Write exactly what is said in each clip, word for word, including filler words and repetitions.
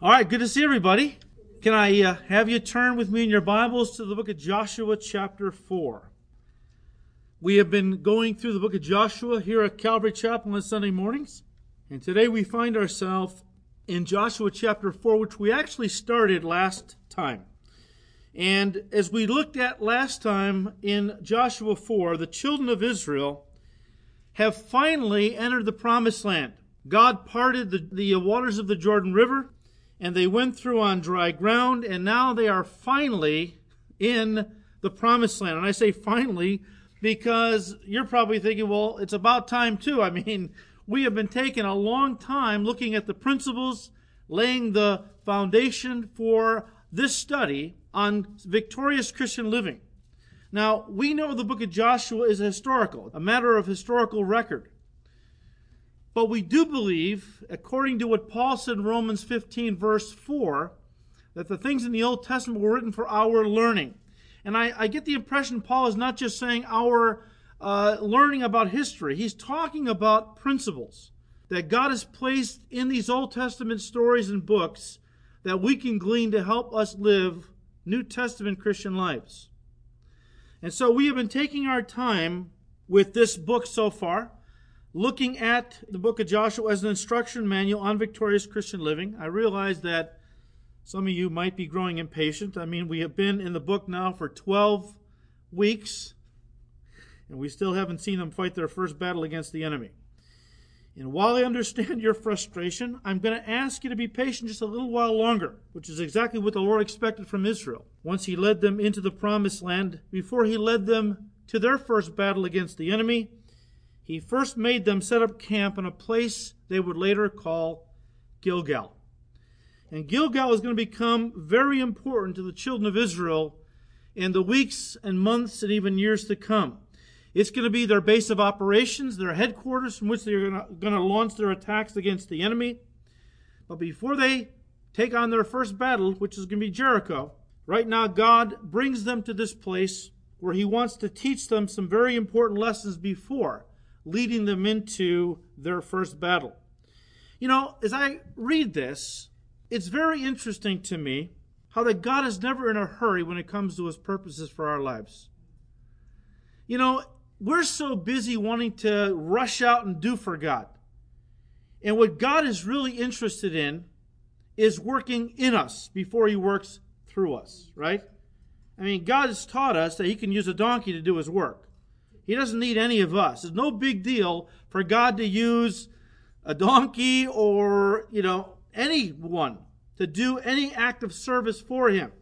All right, good to see everybody. Can I uh, have you turn with me in your Bibles to the book of Joshua chapter four. We have been going through the book of Joshua here at Calvary Chapel on Sunday mornings. And today we find ourselves in Joshua chapter four, which we actually started last time. And as we looked at last time in Joshua four, the children of Israel have finally entered the promised land. God parted the, the waters of the Jordan River, and they went through on dry ground, and now they are finally in the promised land. And I say finally because you're probably thinking, well, it's about time too. I mean, we have been taking a long time looking at the principles, laying the foundation for this study on victorious Christian living. Now, we know the book of Joshua is historical, a matter of historical record. But we do believe, according to what Paul said in Romans fifteen, verse four, that the things in the Old Testament were written for our learning. And I, I get the impression Paul is not just saying our uh, learning about history. He's talking about principles that God has placed in these Old Testament stories and books that we can glean to help us live New Testament Christian lives. And so we have been taking our time with this book so far, looking at the book of Joshua as an instruction manual on victorious Christian living. I realize that some of you might be growing impatient. I mean, we have been in the book now for twelve weeks, and we still haven't seen them fight their first battle against the enemy. And while I understand your frustration, I'm going to ask you to be patient just a little while longer, which is exactly what the Lord expected from Israel once he led them into the promised land. Before he led them to their first battle against the enemy, he first made them set up camp in a place they would later call Gilgal. And Gilgal is going to become very important to the children of Israel in the weeks and months and even years to come. It's going to be their base of operations, their headquarters from which they're going to launch their attacks against the enemy. But before they take on their first battle, which is going to be Jericho, right now God brings them to this place where he wants to teach them some very important lessons before leading them into their first battle. You know, as I read this, it's very interesting to me how that God is never in a hurry when it comes to his purposes for our lives. You know, we're so busy wanting to rush out and do for God. And what God is really interested in is working in us before he works through us, right? I mean, God has taught us that he can use a donkey to do his work. He doesn't need any of us. It's no big deal for God to use a donkey or, you know, anyone to do any act of service for him.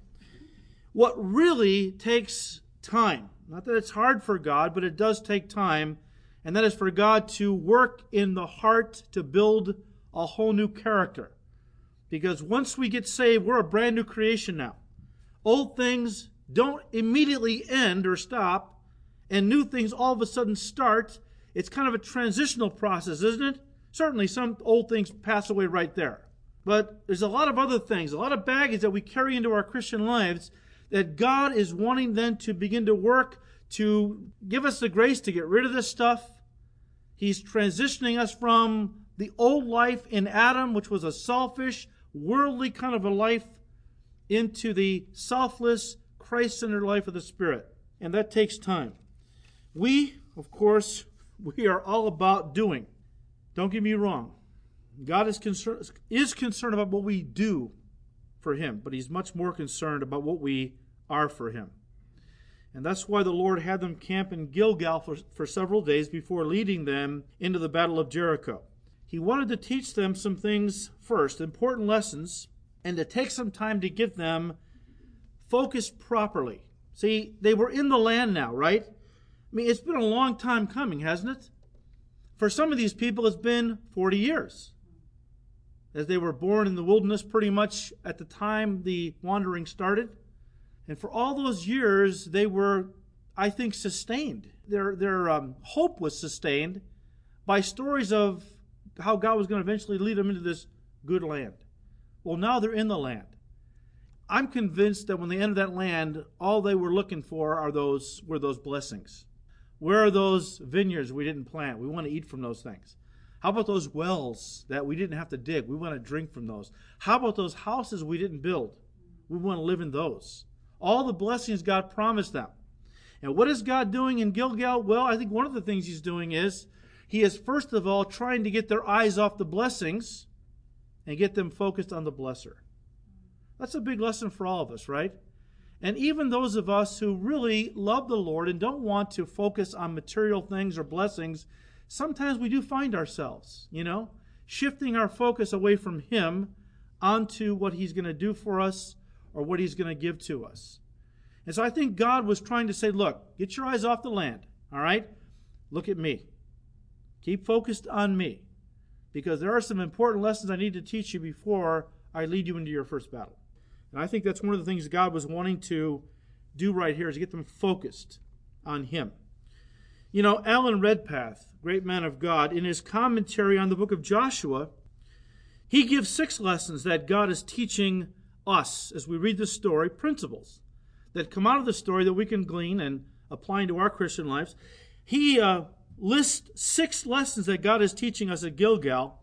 What really takes time, not that it's hard for God, but it does take time, and that is for God to work in the heart to build a whole new character. Because once we get saved, we're a brand new creation now. Old things don't immediately end or stop, and new things all of a sudden start. It's kind of a transitional process, isn't it? Certainly some old things pass away right there. But there's a lot of other things, a lot of baggage that we carry into our Christian lives that God is wanting then to begin to work to give us the grace to get rid of this stuff. He's transitioning us from the old life in Adam, which was a selfish, worldly kind of a life, into the selfless, Christ-centered life of the Spirit. And that takes time. We, of course, we are all about doing. Don't get me wrong. God is concerned is concerned about what we do for him, but he's much more concerned about what we are for him. And that's why the Lord had them camp in Gilgal for, for several days before leading them into the Battle of Jericho. He wanted to teach them some things first, important lessons, and to take some time to get them focused properly. See, they were in the land now, right? I mean, it's been a long time coming, hasn't it? For some of these people, it's been forty years, as they were born in the wilderness pretty much at the time the wandering started. And for all those years, they were, I think, sustained. Their, their um, hope was sustained by stories of how God was going to eventually lead them into this good land. Well, now they're in the land. I'm convinced that when they enter that land, all they were looking for are those were those blessings. Where are those vineyards we didn't plant? We want to eat from those things. How about those wells that we didn't have to dig? We want to drink from those. How about those houses we didn't build? We want to live in those. All the blessings God promised them. And what is God doing in Gilgal? Well, I think one of the things he's doing is he is, first of all, trying to get their eyes off the blessings and get them focused on the blesser. That's a big lesson for all of us, right? And even those of us who really love the Lord and don't want to focus on material things or blessings, sometimes we do find ourselves, you know, shifting our focus away from him onto what he's going to do for us or what he's going to give to us. And so I think God was trying to say, look, get your eyes off the land, all right? Look at me. Keep focused on me, because there are some important lessons I need to teach you before I lead you into your first battle. And I think that's one of the things God was wanting to do right here, is get them focused on him. You know, Alan Redpath, great man of God, in his commentary on the book of Joshua, he gives six lessons that God is teaching us as we read this story, principles that come out of the story that we can glean and apply into our Christian lives. He uh, lists six lessons that God is teaching us at Gilgal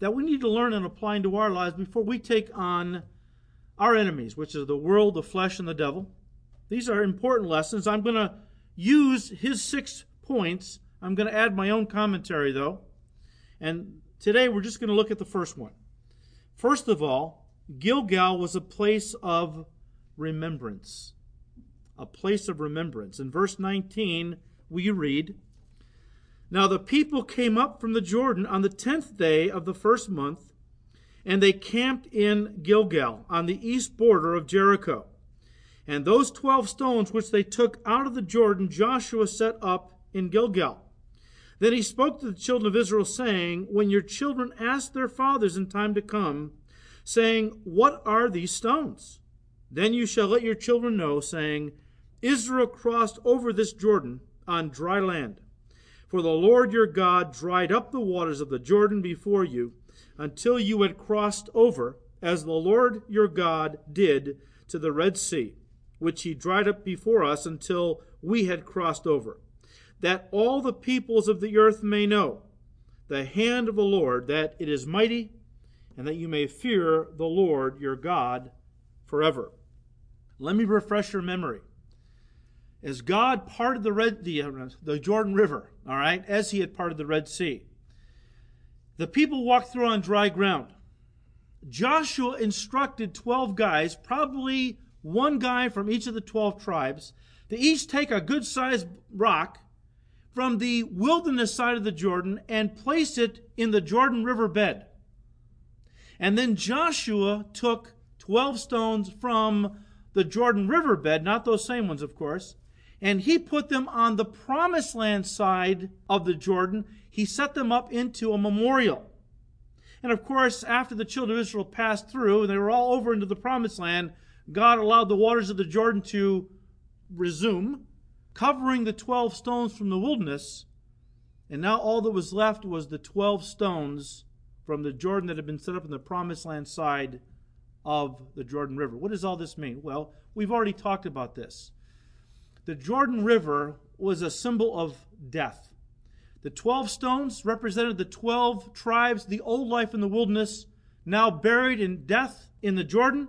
that we need to learn and apply into our lives before we take on our enemies, which is the world, the flesh, and the devil. These are important lessons. I'm going to use his six points. I'm going to add my own commentary, though. And today we're just going to look at the first one. First of all, Gilgal was a place of remembrance. A place of remembrance. In verse nineteen, we read, "Now the people came up from the Jordan on the tenth day of the first month, and they camped in Gilgal on the east border of Jericho. And those twelve stones which they took out of the Jordan, Joshua set up in Gilgal. Then he spoke to the children of Israel, saying, When your children ask their fathers in time to come, saying, What are these stones? Then you shall let your children know, saying, Israel crossed over this Jordan on dry land. For the Lord your God dried up the waters of the Jordan before you, until you had crossed over, as the Lord your God did to the Red Sea, which he dried up before us until we had crossed over. That all the peoples of the earth may know the hand of the Lord, that it is mighty, and that you may fear the Lord your God forever." Let me refresh your memory. As God parted the Red, the, the Jordan River, all right, as he had parted the Red Sea, the people walked through on dry ground. Joshua instructed twelve guys, probably one guy from each of the twelve tribes, to each take a good-sized rock from the wilderness side of the Jordan and place it in the Jordan River bed. And then Joshua took twelve stones from the Jordan River bed, not those same ones, of course, and he put them on the Promised Land side of the Jordan. He set them up into a memorial. And of course, after the children of Israel passed through, and they were all over into the Promised Land, God allowed the waters of the Jordan to resume, covering the twelve stones from the wilderness, and now all that was left was the twelve stones from the Jordan that had been set up in the Promised Land side of the Jordan River. What does all this mean? Well, we've already talked about this. The Jordan River was a symbol of death. The twelve stones represented the twelve tribes, the old life in the wilderness, now buried in death in the Jordan,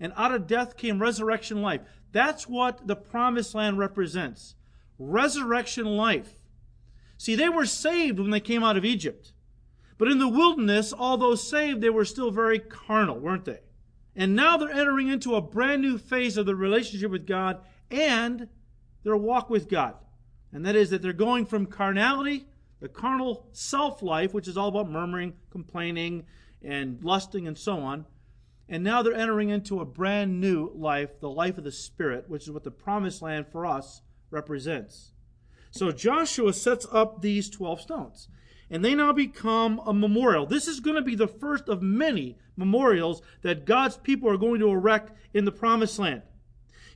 and out of death came resurrection life. That's what the Promised Land represents. Resurrection life. See, they were saved when they came out of Egypt. But in the wilderness, although saved, they were still very carnal, weren't they? And now they're entering into a brand new phase of their relationship with God and their walk with God. And that is that they're going from carnality, the carnal self-life, which is all about murmuring, complaining, and lusting, and so on. And now they're entering into a brand new life, the life of the Spirit, which is what the Promised Land for us represents. So Joshua sets up these twelve stones, and they now become a memorial. This is going to be the first of many memorials that God's people are going to erect in the Promised Land.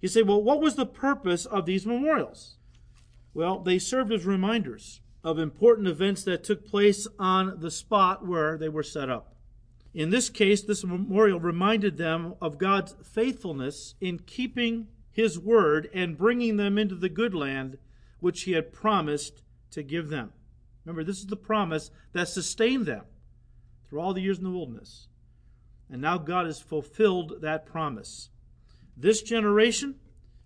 You say, well, what was the purpose of these memorials? Well, they served as reminders of important events that took place on the spot where they were set up. In this case, this memorial reminded them of God's faithfulness in keeping his word and bringing them into the good land which he had promised to give them. Remember, this is the promise that sustained them through all the years in the wilderness. And now God has fulfilled that promise. This generation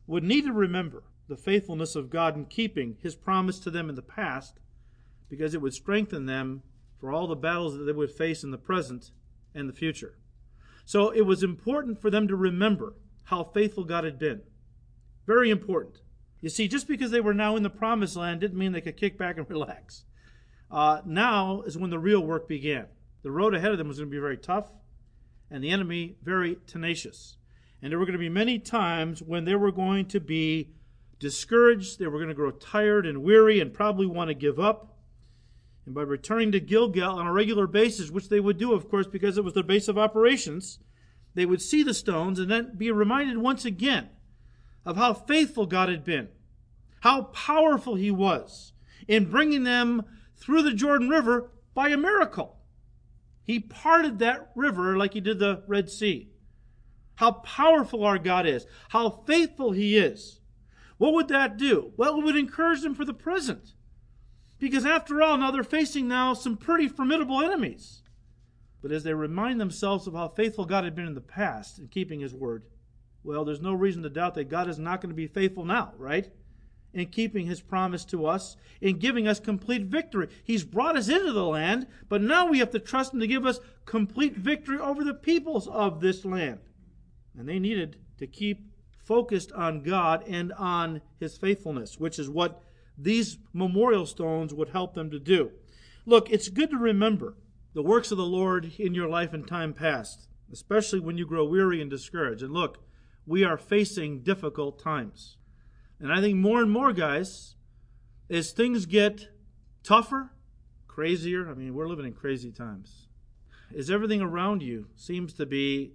would need to remember the faithfulness of God in keeping his promise to them in the past, because it would strengthen them for all the battles that they would face in the present and the future. So it was important for them to remember how faithful God had been. Very important. You see, just because they were now in the promised land didn't mean they could kick back and relax. Uh, now is when the real work began. The road ahead of them was going to be very tough, and the enemy very tenacious. And there were going to be many times when they were going to be discouraged, they were going to grow tired and weary and probably want to give up. And by returning to Gilgal on a regular basis, which they would do, of course, because it was their base of operations, they would see the stones and then be reminded once again of how faithful God had been, how powerful he was in bringing them through the Jordan River by a miracle. He parted that river like he did the Red Sea. How powerful our God is, how faithful he is. What would that do? Well, it would encourage them for the present. Because after all, now they're facing now some pretty formidable enemies. But as they remind themselves of how faithful God had been in the past in keeping his word, well, there's no reason to doubt that God is not going to be faithful now, right? In keeping his promise to us, in giving us complete victory. He's brought us into the land, but now we have to trust him to give us complete victory over the peoples of this land. And they needed to keep focused on God and on his faithfulness, which is what these memorial stones would help them to do. Look, it's good to remember the works of the Lord in your life in time past, especially when you grow weary and discouraged. And look, we are facing difficult times. And I think more and more, guys, as things get tougher, crazier, I mean, we're living in crazy times, as everything around you seems to be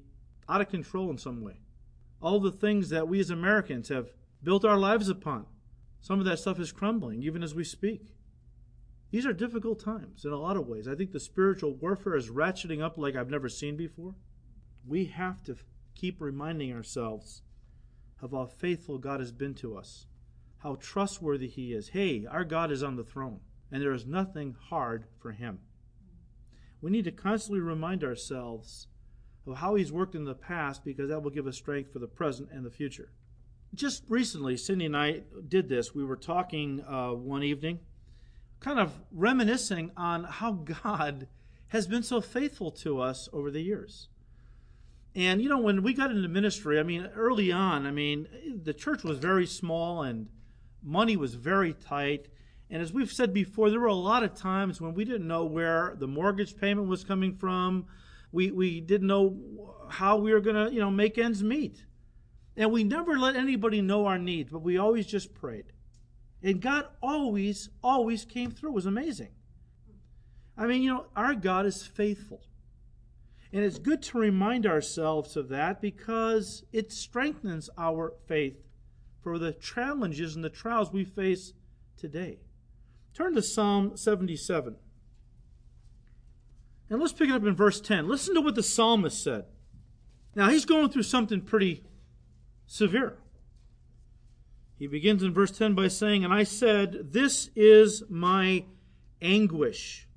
out of control in some way. All the things that we as Americans have built our lives upon, some of that stuff is crumbling, even as we speak. These are difficult times in a lot of ways. I think the spiritual warfare is ratcheting up like I've never seen before. We have to keep reminding ourselves of how faithful God has been to us, how trustworthy he is. Hey, our God is on the throne, and there is nothing hard for him. We need to constantly remind ourselves of how he's worked in the past, because that will give us strength for the present and the future. Just recently, Cindy and I did this. We were talking uh, one evening, kind of reminiscing on how God has been so faithful to us over the years. And, you know, when we got into ministry, I mean, early on, I mean, the church was very small and money was very tight. And as we've said before, there were a lot of times when we didn't know where the mortgage payment was coming from. We we didn't know how we were going to, you know, make ends meet. And we never let anybody know our needs, but we always just prayed. And God always, always came through. It was amazing. I mean, you know, our God is faithful. And it's good to remind ourselves of that, because it strengthens our faith for the challenges and the trials we face today. Turn to Psalm seventy-seven. And let's pick it up in verse ten. Listen to what the psalmist said. Now, he's going through something pretty severe. He begins in verse ten by saying, "And I said, this is my anguish."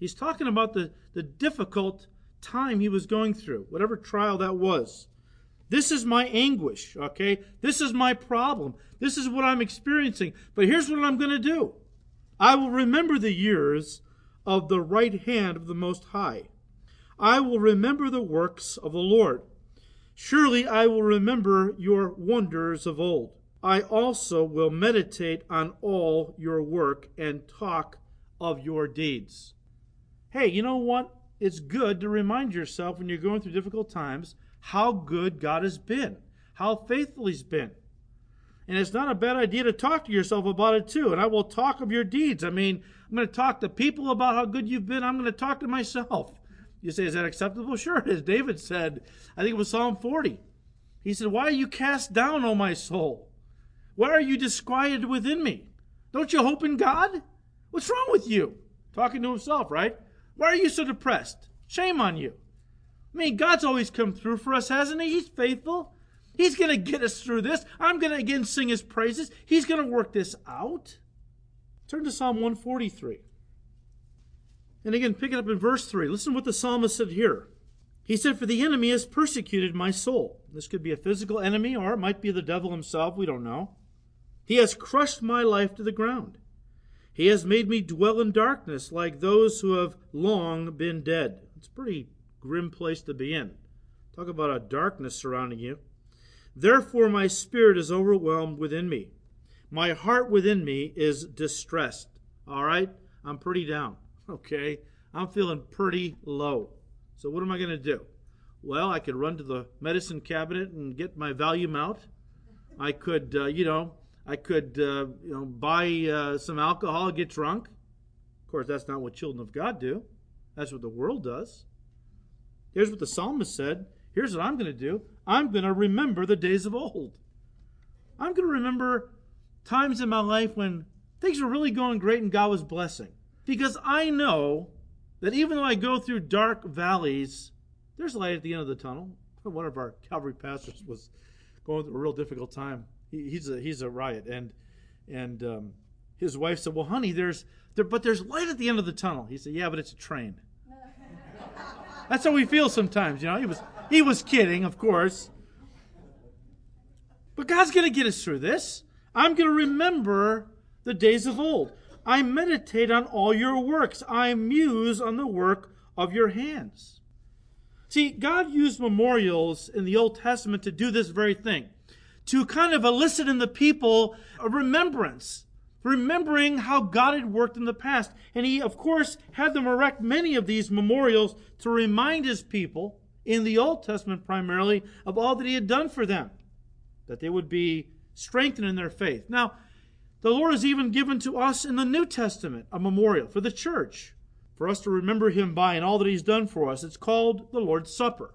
He's talking about the, the difficult time he was going through, whatever trial that was. This is my anguish, okay? This is my problem. This is what I'm experiencing. But here's what I'm going to do. I will remember the years of the right hand of the Most High. I will remember the works of the Lord. Surely I will remember your wonders of old. I also will meditate on all your work and talk of your deeds. Hey, you know what? It's good to remind yourself when you're going through difficult times how good God has been, how faithful he's been. And it's not a bad idea to talk to yourself about it too. And I will talk of your deeds. I mean, I'm going to talk to people about how good you've been. I'm going to talk to myself. You say, is that acceptable? Sure, as David said, I think it was Psalm forty. He said, "Why are you cast down, O my soul? Why are you disquieted within me? Don't you hope in God? What's wrong with you?" Talking to himself, right? "Why are you so depressed? Shame on you." I mean, God's always come through for us, hasn't he? He's faithful. He's going to get us through this. I'm going to again sing his praises. He's going to work this out. Turn to Psalm one forty-three. And again, pick it up in verse three. Listen to what the psalmist said here. He said, "For the enemy has persecuted my soul." This could be a physical enemy, or it might be the devil himself. We don't know. "He has crushed my life to the ground. He has made me dwell in darkness like those who have long been dead." It's a pretty grim place to be in. Talk about a darkness surrounding you. "Therefore my spirit is overwhelmed within me. My heart within me is distressed." All right? I'm pretty down. Okay? I'm feeling pretty low. So what am I going to do? Well, I could run to the medicine cabinet and get my Valium out. I could, uh, you know, I could, uh, you know, buy uh, some alcohol and get drunk. Of course, that's not what children of God do. That's what the world does. Here's what the psalmist said. Here's what I'm going to do. I'm going to remember the days of old. I'm going to remember times in my life when things were really going great and God was blessing. Because I know that even though I go through dark valleys, there's light at the end of the tunnel. One of our Calvary pastors was going through a real difficult time. He's a he's a riot, and and um, his wife said, "Well, honey, there's there, but there's light at the end of the tunnel." He said, "Yeah, but it's a train." That's how we feel sometimes, you know. He was he was kidding, of course. But God's going to get us through this. I'm going to remember the days of old. I meditate on all your works. I muse on the work of your hands. See, God used memorials in the Old Testament to do this very thing, to kind of elicit in the people a remembrance, remembering how God had worked in the past. And he, of course, had them erect many of these memorials to remind his people, in the Old Testament primarily, of all that he had done for them, that they would be strengthened in their faith. Now, the Lord has even given to us in the New Testament a memorial for the church, for us to remember him by and all that he's done for us. It's called the Lord's Supper,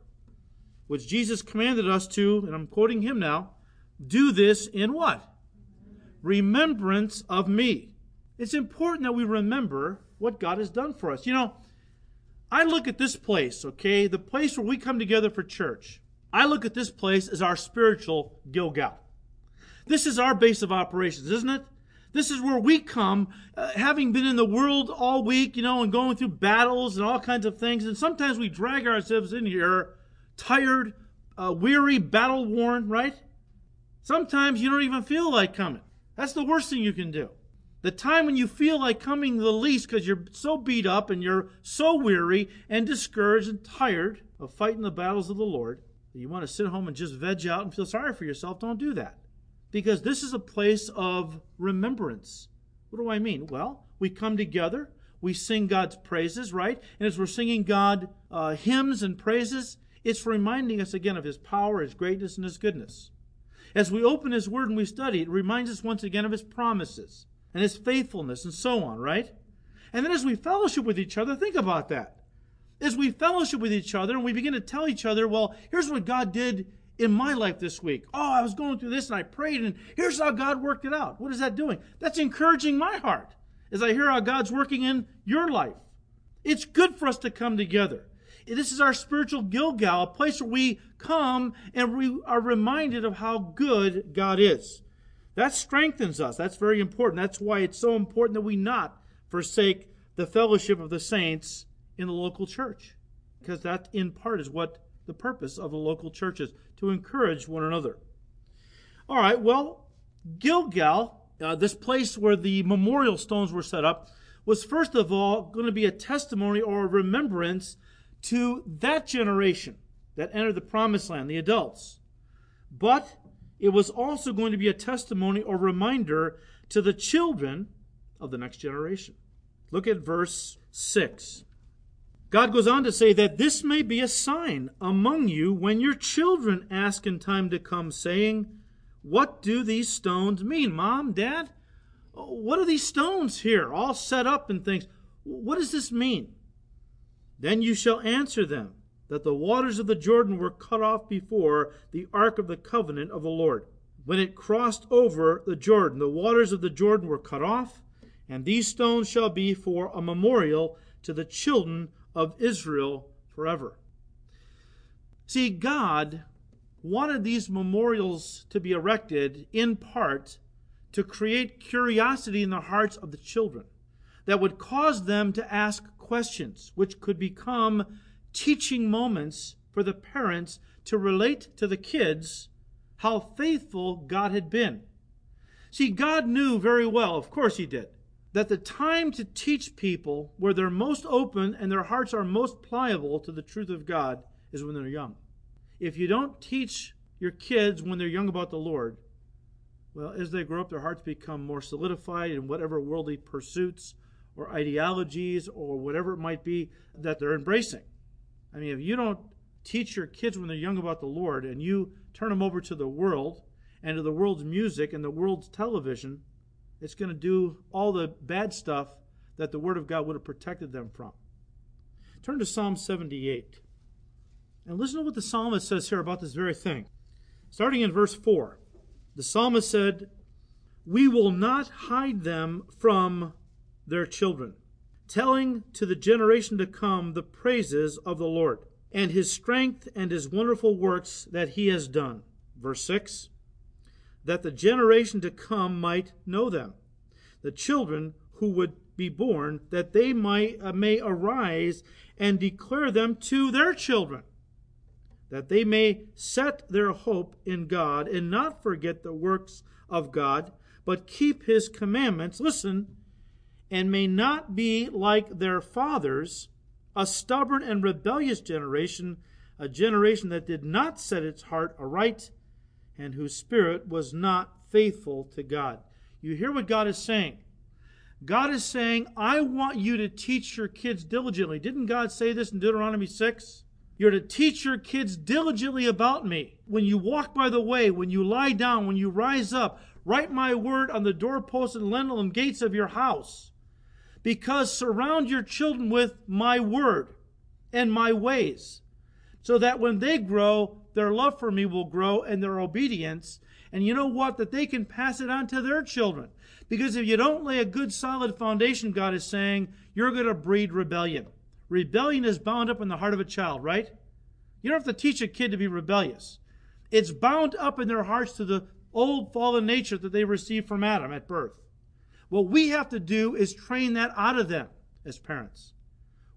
which Jesus commanded us to, and I'm quoting him now, "Do this in" what? "Remembrance of me." It's important that we remember what God has done for us. You know, I look at this place, okay, the place where we come together for church. I look at this place as our spiritual Gilgal. This is our base of operations, isn't it? This is where we come, uh, having been in the world all week, you know, and going through battles and all kinds of things. And sometimes we drag ourselves in here, tired, uh, weary, battle-worn, right? Sometimes you don't even feel like coming. That's the worst thing you can do. The time when you feel like coming the least, because you're so beat up and you're so weary and discouraged and tired of fighting the battles of the Lord, that you want to sit home and just veg out and feel sorry for yourself. Don't do that. Because this is a place of remembrance. What do I mean? Well, we come together, we sing God's praises, right? And as we're singing God uh, hymns and praises, it's reminding us again of his power, his greatness, and his goodness. As we open his word and we study, it reminds us once again of his promises and his faithfulness and so on, right? And then as we fellowship with each other, think about that. As we fellowship with each other and we begin to tell each other, well, here's what God did in my life this week. Oh, I was going through this and I prayed and here's how God worked it out. What is that doing? That's encouraging my heart as I hear how God's working in your life. It's good for us to come together. This is our spiritual Gilgal, a place where we come and we are reminded of how good God is. That strengthens us. That's very important. That's why it's so important that we not forsake the fellowship of the saints in the local church, because that in part is what the purpose of the local church is, to encourage one another. All right, well, Gilgal, uh, this place where the memorial stones were set up, was first of all going to be a testimony or a remembrance to that generation that entered the promised land, the adults. But it was also going to be a testimony or reminder to the children of the next generation. Look at verse six. God goes on to say that this may be a sign among you when your children ask in time to come, saying, "What do these stones mean?" Mom, Dad, what are these stones here all set up and things? What does this mean? Then you shall answer them that the waters of the Jordan were cut off before the ark of the covenant of the Lord. When it crossed over the Jordan, the waters of the Jordan were cut off, and these stones shall be for a memorial to the children of Israel forever. See, God wanted these memorials to be erected in part to create curiosity in the hearts of the children that would cause them to ask questions, which could become teaching moments for the parents to relate to the kids how faithful God had been. See, God knew very well, of course he did, that the time to teach people where they're most open and their hearts are most pliable to the truth of God is when they're young. If you don't teach your kids when they're young about the Lord, well, as they grow up, their hearts become more solidified in whatever worldly pursuits or ideologies or whatever it might be that they're embracing. I mean, if you don't teach your kids when they're young about the Lord and you turn them over to the world and to the world's music and the world's television, it's going to do all the bad stuff that the Word of God would have protected them from. Turn to Psalm seventy-eight. And listen to what the psalmist says here about this very thing. Starting in verse four, the psalmist said, "We will not hide them from their children, telling to the generation to come the praises of the Lord, and his strength and his wonderful works that he has done." Verse six, "that the generation to come might know them, the children who would be born, that they might uh, may arise and declare them to their children, that they may set their hope in God and not forget the works of God, but keep his commandments," listen, "and may not be like their fathers, a stubborn and rebellious generation, a generation that did not set its heart aright, and whose spirit was not faithful to God." You hear what God is saying. God is saying, I want you to teach your kids diligently. Didn't God say this in Deuteronomy six? You're to teach your kids diligently about me. When you walk by the way, when you lie down, when you rise up, write my word on the doorposts and lintel and gates of your house. Because surround your children with my word and my ways, so that when they grow, their love for me will grow and their obedience. And you know what? That they can pass it on to their children. Because if you don't lay a good, solid foundation, God is saying, you're going to breed rebellion. Rebellion is bound up in the heart of a child, right? You don't have to teach a kid to be rebellious. It's bound up in their hearts to the old fallen nature that they received from Adam at birth. What we have to do is train that out of them as parents.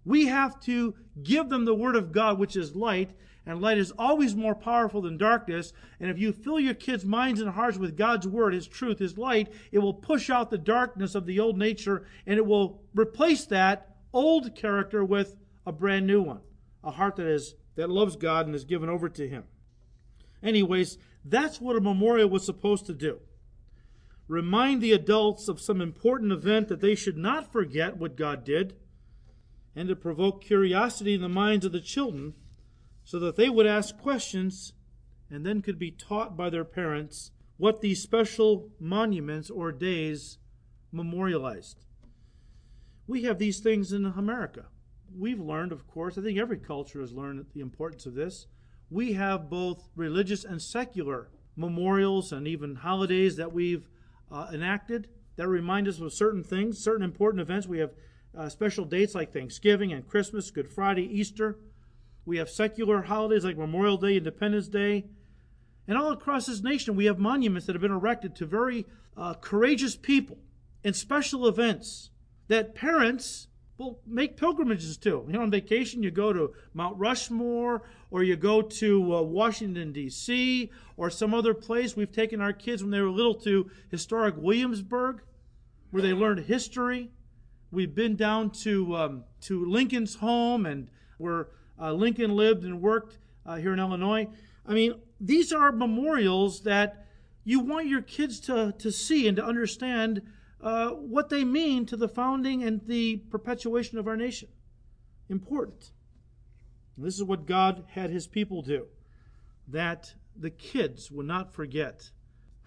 We have to give them the Word of God, which is light, and light is always more powerful than darkness. And if you fill your kids' minds and hearts with God's Word, His truth, His light, it will push out the darkness of the old nature, and it will replace that old character with a brand new one, a heart that is that loves God and is given over to Him. Anyways, that's what a memorial was supposed to do. Remind the adults of some important event that they should not forget what God did, and to provoke curiosity in the minds of the children so that they would ask questions and then could be taught by their parents what these special monuments or days memorialized. We have these things in America. We've learned, of course, I think every culture has learned the importance of this. We have both religious and secular memorials and even holidays that we've Uh, enacted that remind us of certain things, certain important events. We have uh, special dates like Thanksgiving and Christmas, Good Friday, Easter. We have secular holidays like Memorial Day, Independence Day. And all across this nation, we have monuments that have been erected to very uh, courageous people and special events that parents will make pilgrimages to. You know, on vacation, you go to Mount Rushmore, or you go to uh, Washington, D C, or some other place. We've taken our kids when they were little to historic Williamsburg, where they learned history. We've been down to um, to Lincoln's home, and where uh, Lincoln lived and worked uh, here in Illinois. I mean, these are memorials that you want your kids to, to see and to understand Uh, what they mean to the founding and the perpetuation of our nation. Important. And this is what God had his people do, that the kids would not forget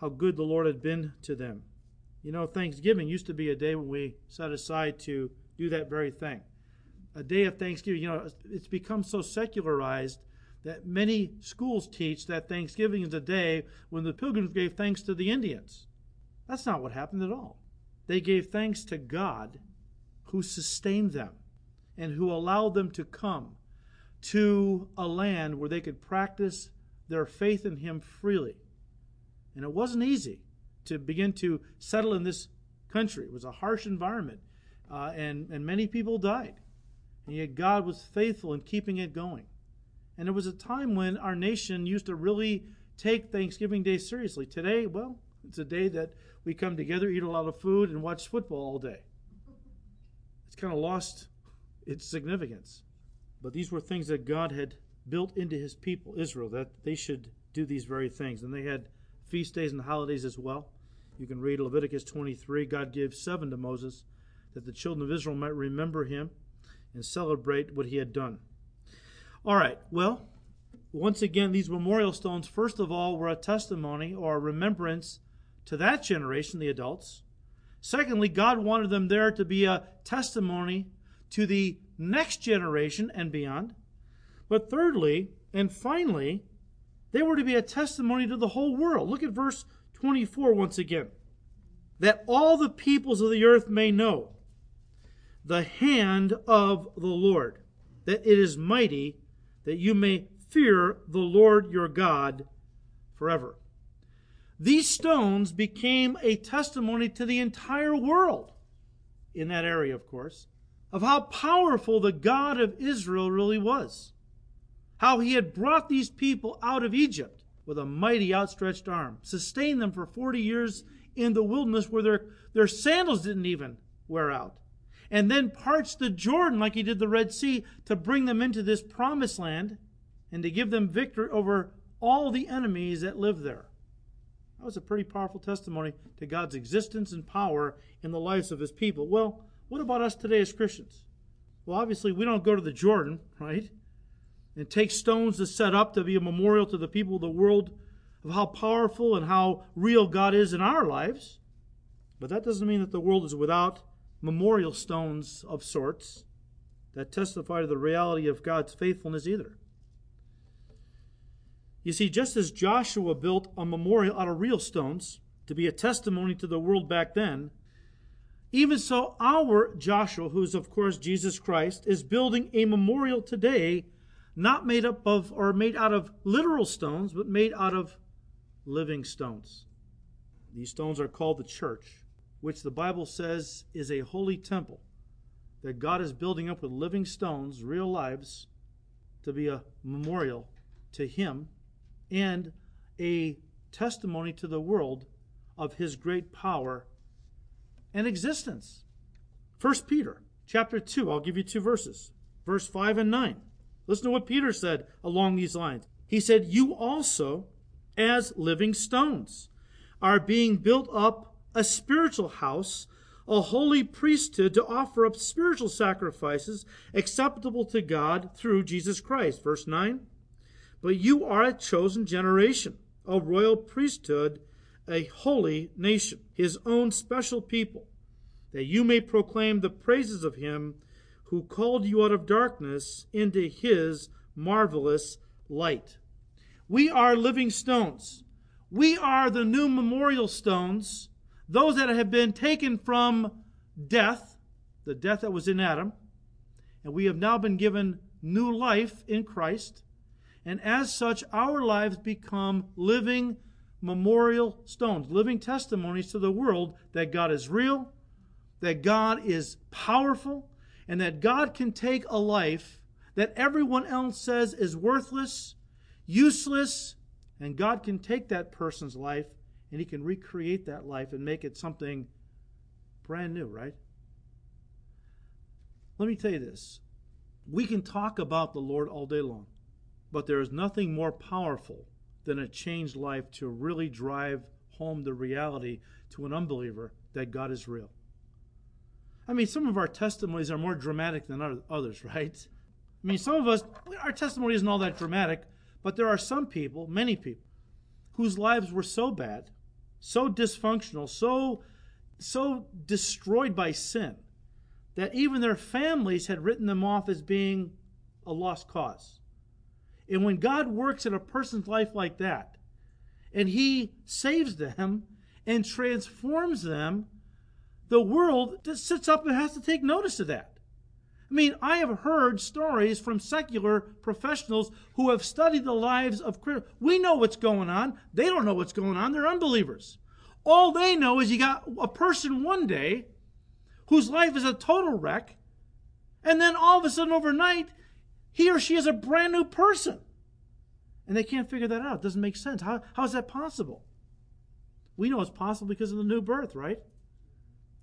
how good the Lord had been to them. You know, Thanksgiving used to be a day when we set aside to do that very thing. A day of Thanksgiving, you know, it's become so secularized that many schools teach that Thanksgiving is a day when the Pilgrims gave thanks to the Indians. That's not what happened at all. They gave thanks to God who sustained them and who allowed them to come to a land where they could practice their faith in him freely. And it wasn't easy to begin to settle in this country. It was a harsh environment, uh, and, and many people died. And yet God was faithful in keeping it going. And there was a time when our nation used to really take Thanksgiving Day seriously. Today, well, it's a day that we come together, eat a lot of food, and watch football all day. It's kind of lost its significance. But these were things that God had built into his people, Israel, that they should do these very things. And they had feast days and holidays as well. You can read Leviticus twenty-three. God gave seven to Moses that the children of Israel might remember him and celebrate what he had done. All right, well, once again, these memorial stones, first of all, were a testimony or a remembrance to that generation, the adults. Secondly, God wanted them there to be a testimony to the next generation and beyond. But thirdly, and finally, they were to be a testimony to the whole world. Look at verse twenty-four once again. That all the peoples of the earth may know the hand of the Lord, that it is mighty, that you may fear the Lord your God forever. These stones became a testimony to the entire world, in that area, of course, of how powerful the God of Israel really was. How he had brought these people out of Egypt with a mighty outstretched arm, sustained them for forty years in the wilderness where their, their sandals didn't even wear out, and then parts the Jordan like he did the Red Sea to bring them into this promised land and to give them victory over all the enemies that lived there. That was a pretty powerful testimony to God's existence and power in the lives of his people. Well, what about us today as Christians? Well, obviously we don't go to the Jordan, right? And take stones to set up to be a memorial to the people of the world of how powerful and how real God is in our lives. But that doesn't mean that the world is without memorial stones of sorts that testify to the reality of God's faithfulness either. You see, just as Joshua built a memorial out of real stones to be a testimony to the world back then, even so our Joshua, who's of course Jesus Christ, is building a memorial today not made up of or made out of literal stones, but made out of living stones. These stones are called the church, which the Bible says is a holy temple that God is building up with living stones, real lives, to be a memorial to him and a testimony to the world of his great power and existence. First Peter chapter two, I'll give you two verses, verse five and nine. Listen to what Peter said along these lines. He said, "You also, as living stones, are being built up a spiritual house, a holy priesthood to offer up spiritual sacrifices acceptable to God through Jesus Christ." Verse nine, "But you are a chosen generation, a royal priesthood, a holy nation, his own special people, that you may proclaim the praises of him who called you out of darkness into his marvelous light." We are living stones. We are the new memorial stones, those that have been taken from death, the death that was in Adam, and we have now been given new life in Christ. And as such, our lives become living memorial stones, living testimonies to the world that God is real, that God is powerful, and that God can take a life that everyone else says is worthless, useless, and God can take that person's life and he can recreate that life and make it something brand new, right? Let me tell you this. We can talk about the Lord all day long, but there is nothing more powerful than a changed life to really drive home the reality to an unbeliever that God is real. I mean, some of our testimonies are more dramatic than others, right? I mean, some of us, our testimony isn't all that dramatic, but there are some people, many people, whose lives were so bad, so dysfunctional, so, so destroyed by sin, that even their families had written them off as being a lost cause. And when God works in a person's life like that, and he saves them and transforms them, the world just sits up and has to take notice of that. I mean, I have heard stories from secular professionals who have studied the lives of Christians. We know what's going on. They don't know what's going on. They're unbelievers. All they know is you got a person one day whose life is a total wreck, And then all of a sudden overnight, he or she is a brand new person. And they can't figure that out. It doesn't make sense. How, how is that possible? We know it's possible because of the new birth, right?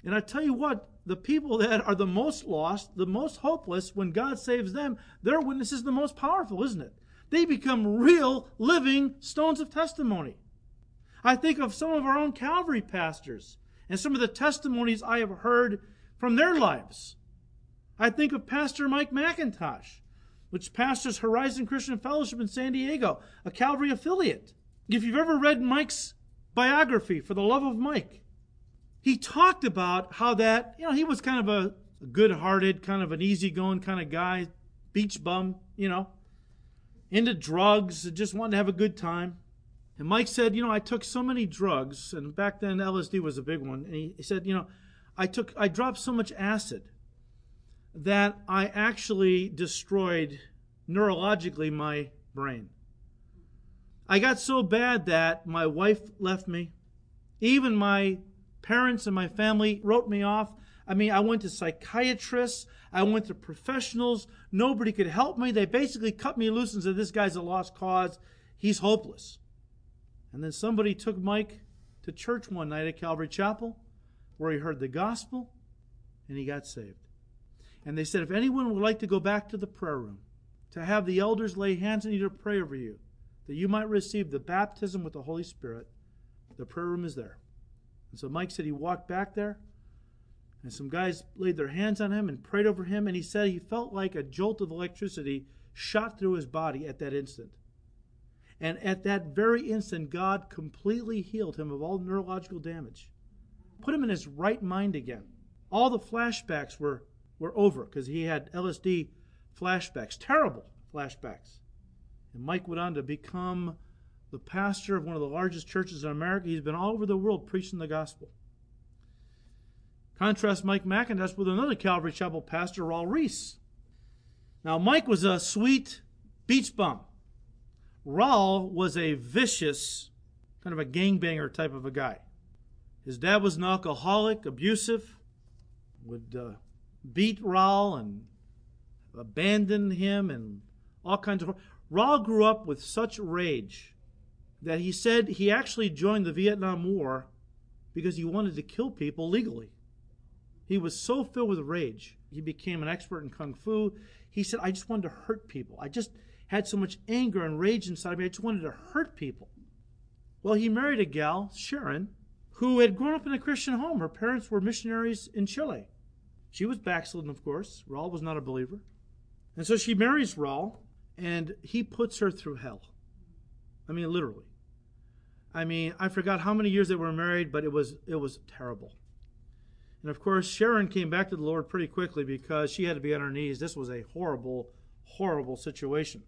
And I tell you what, the people that are the most lost, the most hopeless, when God saves them, their witness is the most powerful, isn't it? They become real, living stones of testimony. I think of some of our own Calvary pastors and some of the testimonies I have heard from their lives. I think of Pastor Mike McIntosh, which pastors Horizon Christian Fellowship in San Diego, a Calvary affiliate. If you've ever read Mike's biography, For the Love of Mike, he talked about how that, you know, he was kind of a good-hearted, kind of an easygoing kind of guy, beach bum, you know, into drugs, just wanted to have a good time. And Mike said, you know, I took so many drugs, and back then L S D was a big one, and he, he said, you know, I took, I dropped so much acid that I actually destroyed, neurologically, my brain. I got so bad that my wife left me. Even my parents and my family wrote me off. I mean, I went to psychiatrists. I went to professionals. Nobody could help me. They basically cut me loose and said, this guy's a lost cause. He's hopeless. And then somebody took Mike to church one night at Calvary Chapel where he heard the gospel and he got saved. And they said, if anyone would like to go back to the prayer room, to have the elders lay hands on you to pray over you, that you might receive the baptism with the Holy Spirit, the prayer room is there. And so Mike said he walked back there, and some guys laid their hands on him and prayed over him, and he said he felt like a jolt of electricity shot through his body at that instant. And at that very instant, God completely healed him of all neurological damage, put him in his right mind again. All the flashbacks were were over because he had L S D flashbacks, terrible flashbacks. And Mike went on to become the pastor of one of the largest churches in America. He's been all over the world preaching the gospel. Contrast Mike McIntosh with another Calvary Chapel pastor, Raul Reese. Now, Mike was a sweet beach bum. Raul was a vicious, kind of a gangbanger type of a guy. His dad was an alcoholic, abusive, would uh, beat Raul and abandon him and all kinds of... Raul grew up with such rage that he said he actually joined the Vietnam War because he wanted to kill people legally. He was so filled with rage. He became an expert in Kung Fu. He said, I just wanted to hurt people. I just had so much anger and rage inside me. I just wanted to hurt people. Well, he married a gal, Sharon, who had grown up in a Christian home. Her parents were missionaries in Chile. She was backslidden, of course. Raul was not a believer. And so she marries Raul. And he puts her through hell. I mean, literally. I mean, I forgot how many years they were married, but it was it was terrible. And of course, Sharon came back to the Lord pretty quickly because she had to be on her knees. This was a horrible, horrible situation.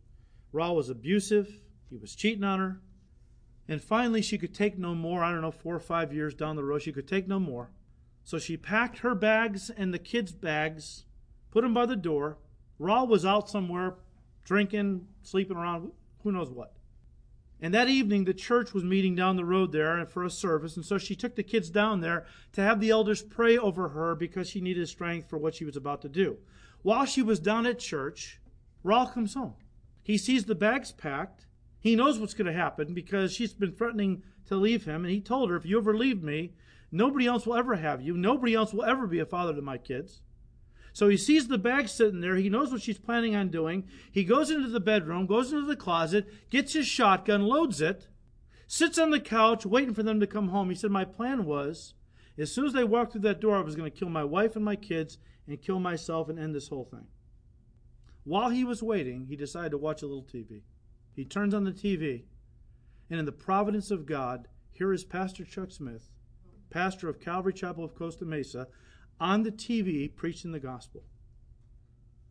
Raul was abusive. He was cheating on her. And finally, she could take no more. I don't know, four or five years down the road, she could take no more. So she packed her bags and the kids' bags, put them by the door. Raul was out somewhere, drinking, sleeping around, who knows what. And that evening, the church was meeting down the road there for a service, and so she took the kids down there to have the elders pray over her because she needed strength for what she was about to do. While she was down at church, Raul comes home. He sees the bags packed. He knows what's going to happen because she's been threatening to leave him, and he told her, if you ever leave me, nobody else will ever have you. Nobody else will ever be a father to my kids. So he sees the bag sitting there. He knows what she's planning on doing. He goes into the bedroom, goes into the closet, gets his shotgun, loads it, sits on the couch waiting for them to come home. He said, my plan was, as soon as they walked through that door, I was going to kill my wife and my kids and kill myself and end this whole thing. While he was waiting, he decided to watch a little T V. He turns on the T V, and in the providence of God, here is Pastor Chuck Smith, pastor of Calvary Chapel of Costa Mesa, on the T V preaching the gospel.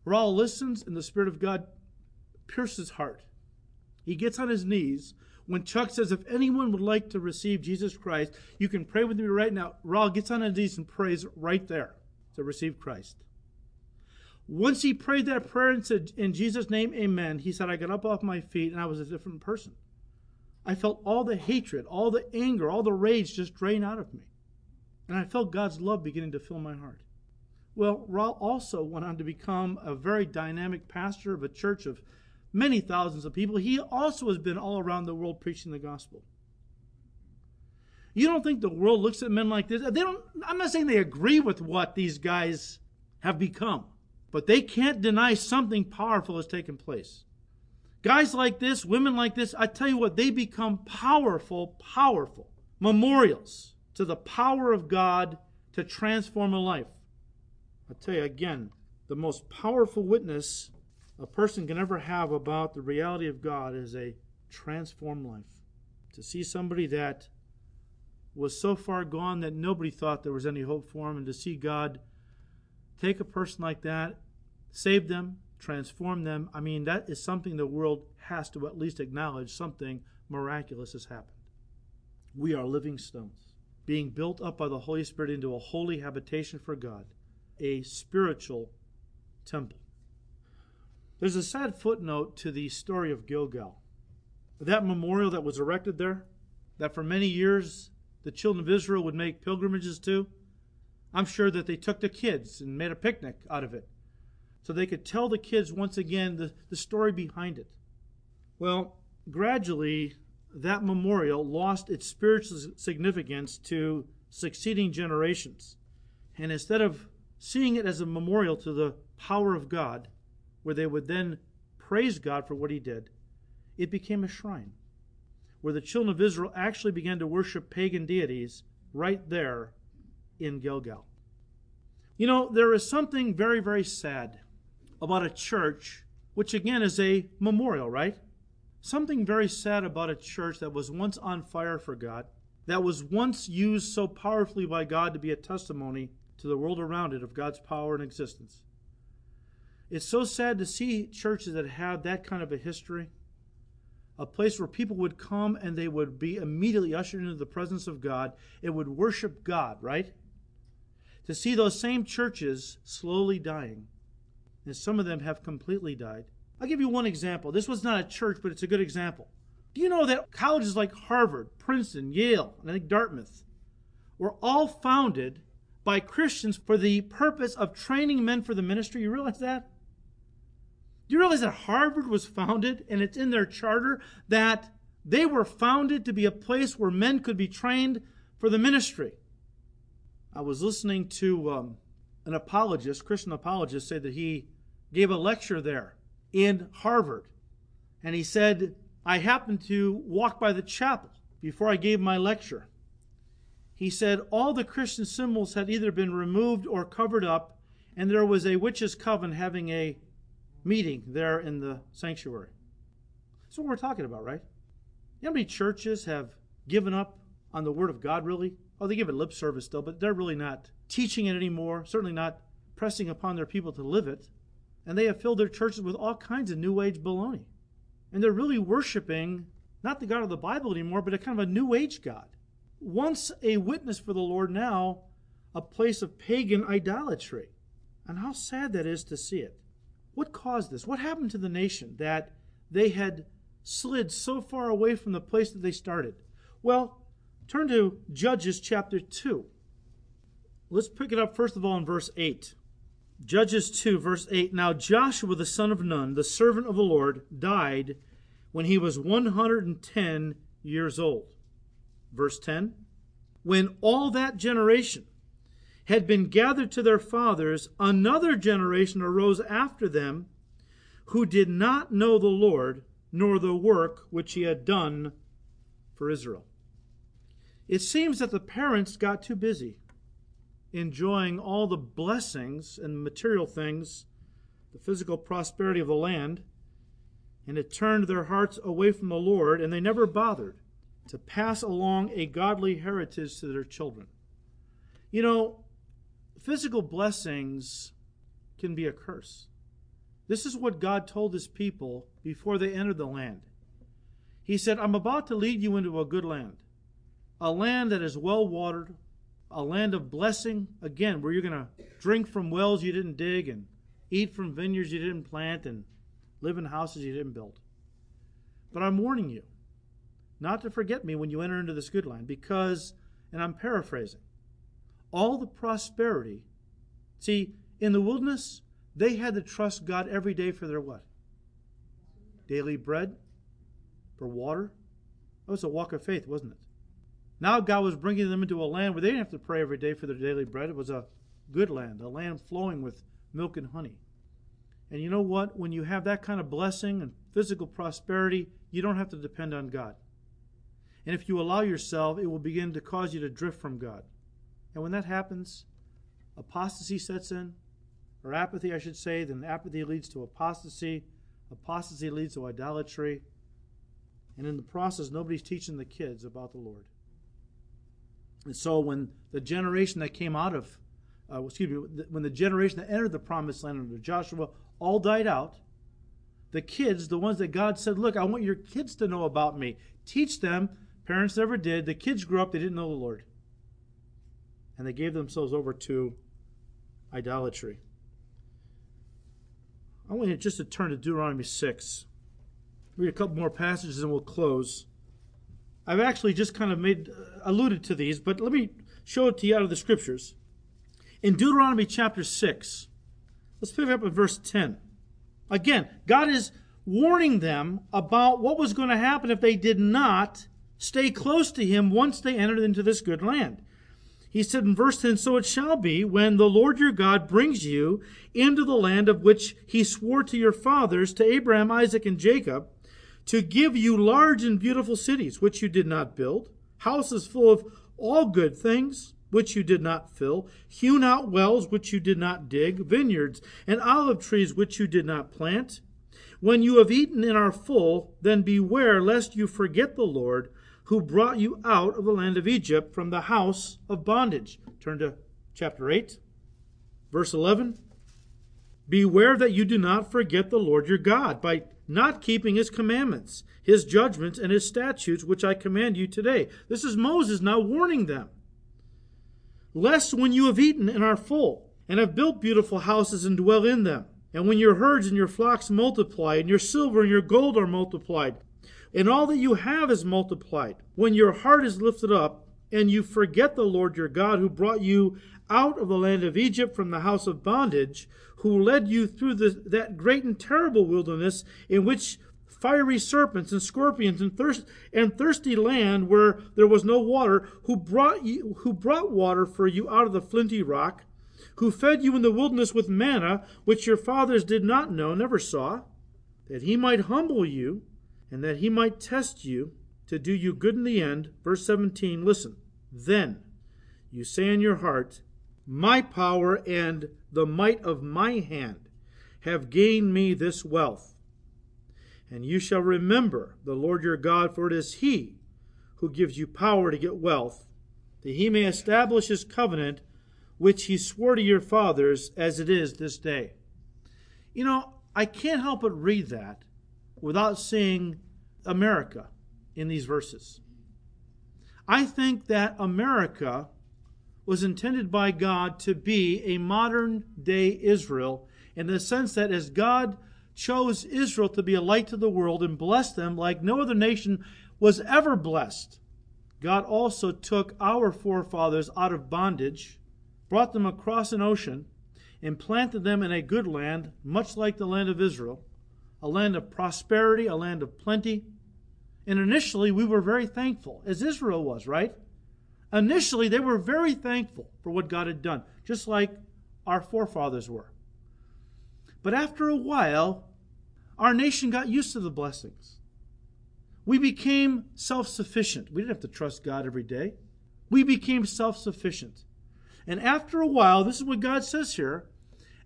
Raul listens, and the Spirit of God pierces his heart. He gets on his knees. When Chuck says, if anyone would like to receive Jesus Christ, you can pray with me right now. Raul gets on his knees and prays right there to receive Christ. Once he prayed that prayer and said, in Jesus' name, amen, he said, I got up off my feet, and I was a different person. I felt all the hatred, all the anger, all the rage just drain out of me. And I felt God's love beginning to fill my heart. Well, Raul also went on to become a very dynamic pastor of a church of many thousands of people. He also has been all around the world preaching the gospel. You don't think the world looks at men like this? They don't. I'm not saying they agree with what these guys have become, but they can't deny something powerful has taken place. Guys like this, women like this, I tell you what, they become powerful, powerful memorials to the power of God to transform a life. I tell you again, the most powerful witness a person can ever have about the reality of God is a transformed life. To see somebody that was so far gone that nobody thought there was any hope for him, and to see God take a person like that, save them, transform them, I mean, that is something the world has to at least acknowledge. Something miraculous has happened. We are living stones, being built up by the Holy Spirit into a holy habitation for God, a spiritual temple. There's a sad footnote to the story of Gilgal. That memorial that was erected there, that for many years the children of Israel would make pilgrimages to, I'm sure that they took the kids and made a picnic out of it, so they could tell the kids once again the, the story behind it. Well, gradually, that memorial lost its spiritual significance to succeeding generations. And instead of seeing it as a memorial to the power of God, where they would then praise God for what he did, it became a shrine, where the children of Israel actually began to worship pagan deities right there in Gilgal. You know, there is something very, very sad about a church, which again is a memorial, right? Something very sad about a church that was once on fire for God, that was once used so powerfully by God to be a testimony to the world around it of God's power and existence. It's so sad to see churches that have that kind of a history, a place where people would come and they would be immediately ushered into the presence of God. It would worship God, right? To see those same churches slowly dying, and some of them have completely died. I'll give you one example. This was not a church, but it's a good example. Do you know that colleges like Harvard, Princeton, Yale, and I think Dartmouth were all founded by Christians for the purpose of training men for the ministry? You realize that? Do you realize that Harvard was founded, and it's in their charter, that they were founded to be a place where men could be trained for the ministry? I was listening to um, an apologist, Christian apologist, say that he gave a lecture there in Harvard. And he said, I happened to walk by the chapel before I gave my lecture. He said, all the Christian symbols had either been removed or covered up, and there was a witches' coven having a meeting there in the sanctuary. That's what we're talking about, right? You know how many churches have given up on the Word of God, really? Oh, they give it lip service still, but they're really not teaching it anymore, certainly not pressing upon their people to live it. And they have filled their churches with all kinds of New Age baloney. And they're really worshiping not the God of the Bible anymore, but a kind of a New Age God. Once a witness for the Lord, now a place of pagan idolatry. And how sad that is to see it. What caused this? What happened to the nation that they had slid so far away from the place that they started? Well, turn to Judges chapter two. Let's pick it up first of all in verse eight. Judges two, verse eight. Now Joshua the son of Nun, the servant of the Lord, died when he was one hundred ten years old. Verse ten. When all that generation had been gathered to their fathers, another generation arose after them who did not know the Lord, nor the work which he had done for Israel. It seems that the parents got too busy enjoying all the blessings and material things, the physical prosperity of the land, and it turned their hearts away from the Lord, and they never bothered to pass along a godly heritage to their children. You know, physical blessings can be a curse. This is what God told his people before they entered the land. He said, I'm about to lead you into a good land, a land that is well-watered, a land of blessing, again, where you're going to drink from wells you didn't dig and eat from vineyards you didn't plant and live in houses you didn't build. But I'm warning you not to forget me when you enter into this good land because, and I'm paraphrasing, all the prosperity See, in the wilderness, they had to trust God every day for their what? Daily bread, for water. That was a walk of faith, wasn't it? Now God was bringing them into a land where they didn't have to pray every day for their daily bread. It was a good land, a land flowing with milk and honey. And you know what? When you have that kind of blessing and physical prosperity, you don't have to depend on God. And if you allow yourself, it will begin to cause you to drift from God. And when that happens, apostasy sets in, or apathy, I should say. Then apathy leads to apostasy. Apostasy leads to idolatry. And in the process, nobody's teaching the kids about the Lord. And so when the generation that came out of, uh, excuse me, when the generation that entered the promised land under Joshua all died out, the kids, the ones that God said, look, I want your kids to know about me. Teach them. Parents never did. The kids grew up. They didn't know the Lord. And they gave themselves over to idolatry. I want you just to turn to Deuteronomy six. Read a couple more passages and we'll close. I've actually just kind of made uh, alluded to these, but let me show it to you out of the Scriptures. In Deuteronomy chapter six, let's pick up at verse ten. Again, God is warning them about what was going to happen if they did not stay close to him once they entered into this good land. He said in verse ten, so it shall be when the Lord your God brings you into the land of which he swore to your fathers, to Abraham, Isaac, and Jacob, to give you large and beautiful cities, which you did not build, houses full of all good things, which you did not fill, hewn out wells, which you did not dig, vineyards and olive trees, which you did not plant. When you have eaten and are full, then beware lest you forget the Lord, who brought you out of the land of Egypt from the house of bondage. Turn to chapter eight, verse eleven. Beware that you do not forget the Lord your God by not keeping his commandments, his judgments, and his statutes, which I command you today. This is Moses now warning them. Lest when you have eaten and are full, and have built beautiful houses and dwell in them, and when your herds and your flocks multiply, and your silver and your gold are multiplied, and all that you have is multiplied, when your heart is lifted up, and you forget the Lord your God, who brought you out of the land of Egypt from the house of bondage, who led you through the, that great and terrible wilderness, in which fiery serpents and scorpions and, thirst, and thirsty land where there was no water, who brought, you, who brought water for you out of the flinty rock, who fed you in the wilderness with manna, which your fathers did not know, never saw, that he might humble you, and that he might test you to do you good in the end. Verse seventeen, listen. Then you say in your heart, my power and the might of my hand have gained me this wealth. And you shall remember the Lord your God, for it is he who gives you power to get wealth, that he may establish his covenant, which he swore to your fathers, as it is this day. You know, I can't help but read that without seeing America in these verses. I think that America was intended by God to be a modern-day Israel, in the sense that as God chose Israel to be a light to the world and blessed them like no other nation was ever blessed, God also took our forefathers out of bondage, brought them across an ocean, and planted them in a good land, much like the land of Israel, a land of prosperity, a land of plenty. And initially, we were very thankful, as Israel was, right? Initially, they were very thankful for what God had done, just like our forefathers were. But after a while, our nation got used to the blessings. We became self-sufficient. We didn't have to trust God every day. We became self-sufficient. And after a while, this is what God says here,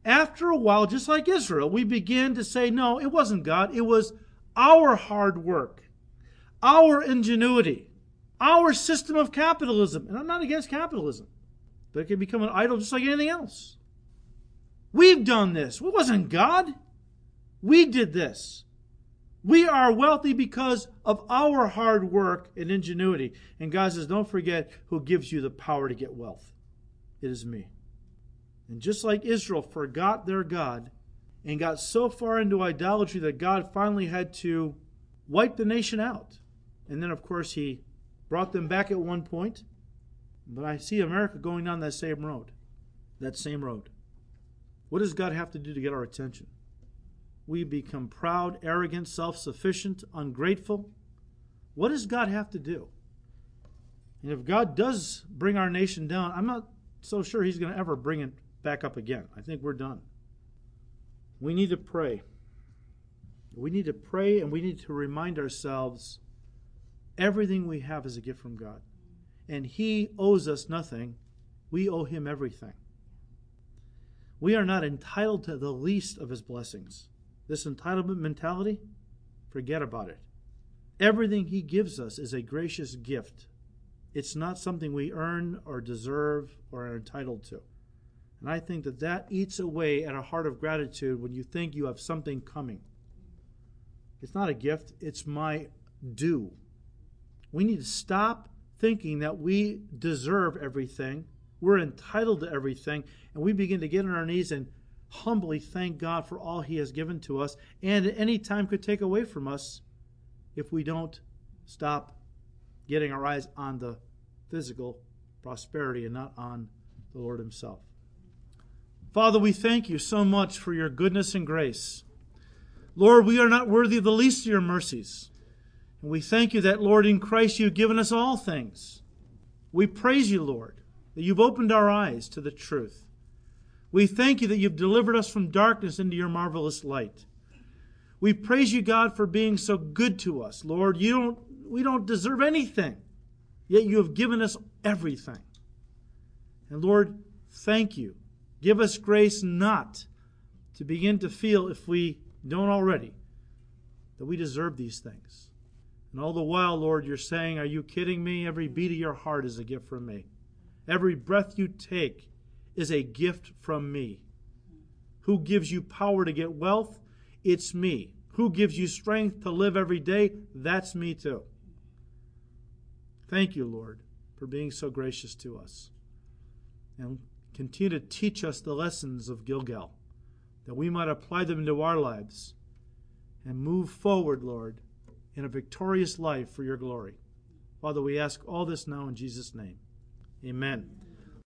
after a while, just like Israel, we began to say, no, it wasn't God. It was our hard work, our ingenuity, our system of capitalism. And I'm not against capitalism, but it can become an idol just like anything else. We've done this. Well, it wasn't God. We did this. We are wealthy because of our hard work and ingenuity. And God says, don't forget who gives you the power to get wealth. It is me. And just like Israel forgot their God and got so far into idolatry that God finally had to wipe the nation out. And then, of course, he brought them back at one point. But I see America going down that same road, that same road. What does God have to do to get our attention? We become proud, arrogant, self-sufficient, ungrateful. What does God have to do? And if God does bring our nation down, I'm not so sure he's going to ever bring it back up again. I think we're done. We need to pray. We need to pray, and we need to remind ourselves everything we have is a gift from God. And he owes us nothing. We owe him everything. We are not entitled to the least of his blessings. This entitlement mentality, forget about it. Everything he gives us is a gracious gift. It's not something we earn or deserve or are entitled to. And I think that that eats away at a heart of gratitude when you think you have something coming. It's not a gift. It's my due. We need to stop thinking that we deserve everything, we're entitled to everything, and we begin to get on our knees and humbly thank God for all he has given to us, and at any time could take away from us if we don't stop getting our eyes on the physical prosperity and not on the Lord himself. Father, we thank you so much for your goodness and grace. Lord, we are not worthy of the least of your mercies. And we thank you that, Lord, in Christ you've given us all things. We praise you, Lord, that you've opened our eyes to the truth. We thank you that you've delivered us from darkness into your marvelous light. We praise you, God, for being so good to us. Lord, you don't, we don't deserve anything, yet you have given us everything. And Lord, thank you. Give us grace not to begin to feel, if we don't already, that we deserve these things. And all the while, Lord, you're saying, are you kidding me? Every beat of your heart is a gift from me. Every breath you take is a gift from me. Who gives you power to get wealth? It's me. Who gives you strength to live every day? That's me too. Thank you, Lord, for being so gracious to us. And continue to teach us the lessons of Gilgal, that we might apply them to our lives and move forward, Lord, in a victorious life for your glory. Father, we ask all this now in Jesus' name. Amen.